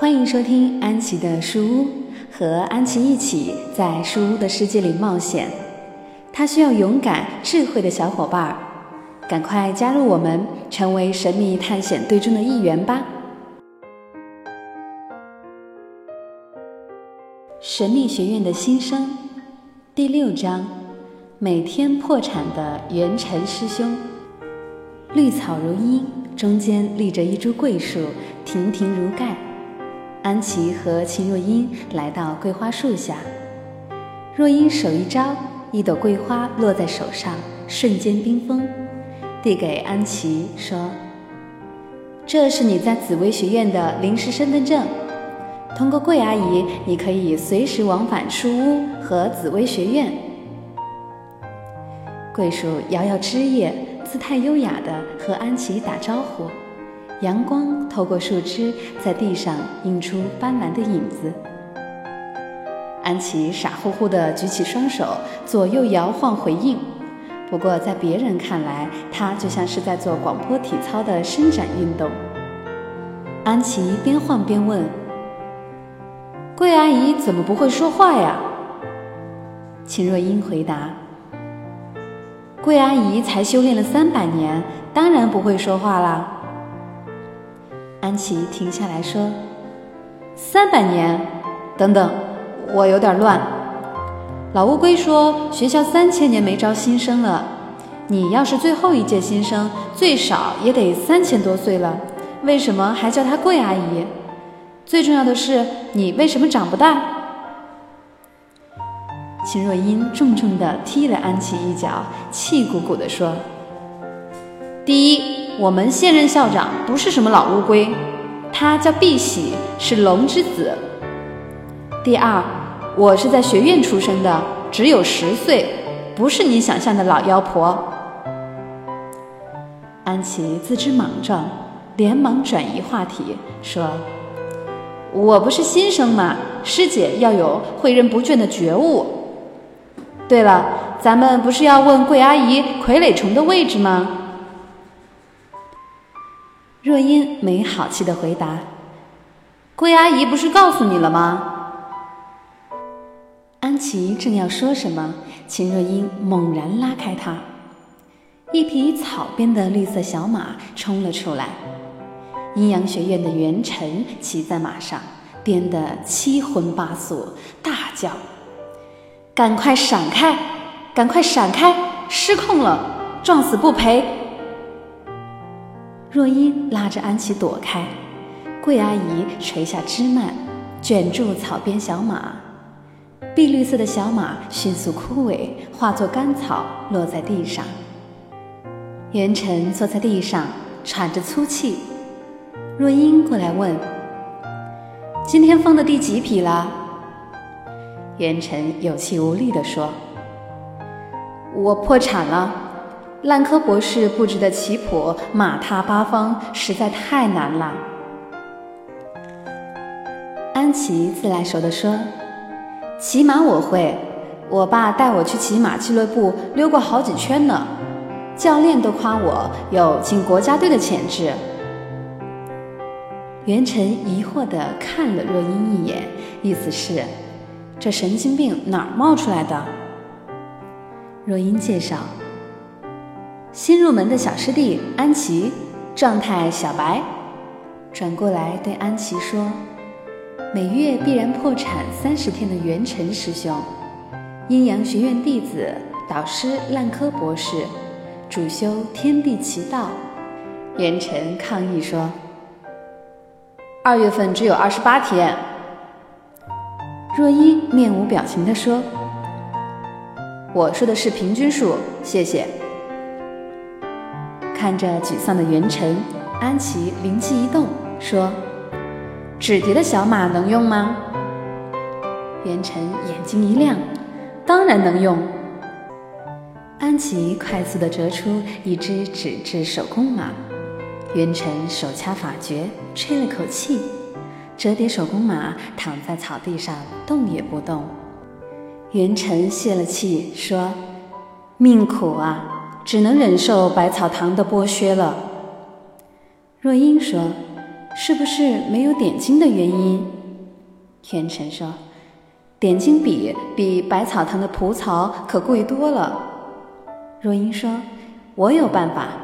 欢迎收听安琪的书屋，和安琪一起在书屋的世界里冒险。她需要勇敢、智慧的小伙伴，赶快加入我们，成为神秘探险队中的一员吧！神秘学院的新生，第6章：每天破产的元辰师兄。绿草如茵，中间立着一株桂树，亭亭如盖。安琪和秦若英来到桂花树下，若英手一招，一朵桂花落在手上，瞬间冰封，递给安琪说：“这是你在紫薇学院的临时身份证，通过桂阿姨，你可以随时往返书屋和紫薇学院。”桂树摇摇枝叶，姿态优雅地和安琪打招呼。阳光透过树枝，在地上映出斑斓的影子。安琪傻乎乎地举起双手，左右摇晃回应。不过在别人看来，她就像是在做广播体操的伸展运动。安琪边晃边问：“桂阿姨怎么不会说话呀？”秦若英回答：“桂阿姨才修炼了300年，当然不会说话啦。”安琪停下来说：“300年？等等，我有点乱。老乌龟说学校3000年没招新生了，你要是最后一届新生，最少也得3000多岁了，为什么还叫她桂阿姨？最重要的是，你为什么长不大？”秦若英重重地踢了安琪一脚，气鼓鼓地说：“第一，我们现任校长不是什么老乌龟，他叫碧玺，是龙之子。第二，我是在学院出生的，只有10岁，不是你想象的老妖婆。”安琪自知莽撞，连忙转移话题说：“我不是新生嘛，师姐要有诲人不倦的觉悟。对了，咱们不是要问桂阿姨傀儡虫的位置吗？”若英没好气地回答：“桂阿姨不是告诉你了吗？”安琪正要说什么，秦若英猛然拉开她，一匹草编的绿色小马冲了出来，阴阳学院的元辰骑在马上，颠得7荤8素，大叫：“赶快闪开！赶快闪开！失控了，撞死不赔！”若英拉着安琪躲开，桂阿姨垂下枝蔓，卷住草边小马，碧绿色的小马迅速枯萎，化作干草落在地上。元辰坐在地上喘着粗气，若英过来问：“今天封的第几匹了？”元辰有气无力地说：“我破产了，烂柯博士布置的棋谱马踏八方，实在太难了。”安琪自来熟地说：“骑马我会，我爸带我去骑马俱乐部溜过好几圈呢，教练都夸我有进国家队的潜质。”元辰疑惑地看了若英一眼，意思是这神经病哪儿冒出来的？若英介绍：“新入门的小师弟安琪，状态小白。”转过来对安琪说：“每月必然破产30天的元辰师兄，阴阳学院弟子，导师烂柯博士，主修天地奇道。”元辰抗议说：“2月份只有28天。”若英面无表情地说：“我说的是平均数，谢谢。”看着沮丧的元辰，安琪灵机一动说：“纸叠的小马能用吗？”元辰眼睛一亮：“当然能用。”安琪快速地折出一只纸质手工马，元辰手掐法诀，吹了口气，折叠手工马躺在草地上动也不动。元辰泄了气说：“命苦啊，只能忍受百草堂的剥削了。”若英说：“是不是没有点睛的原因？天成说，点睛笔比百草堂的蒲草可贵多了。若英说，我有办法。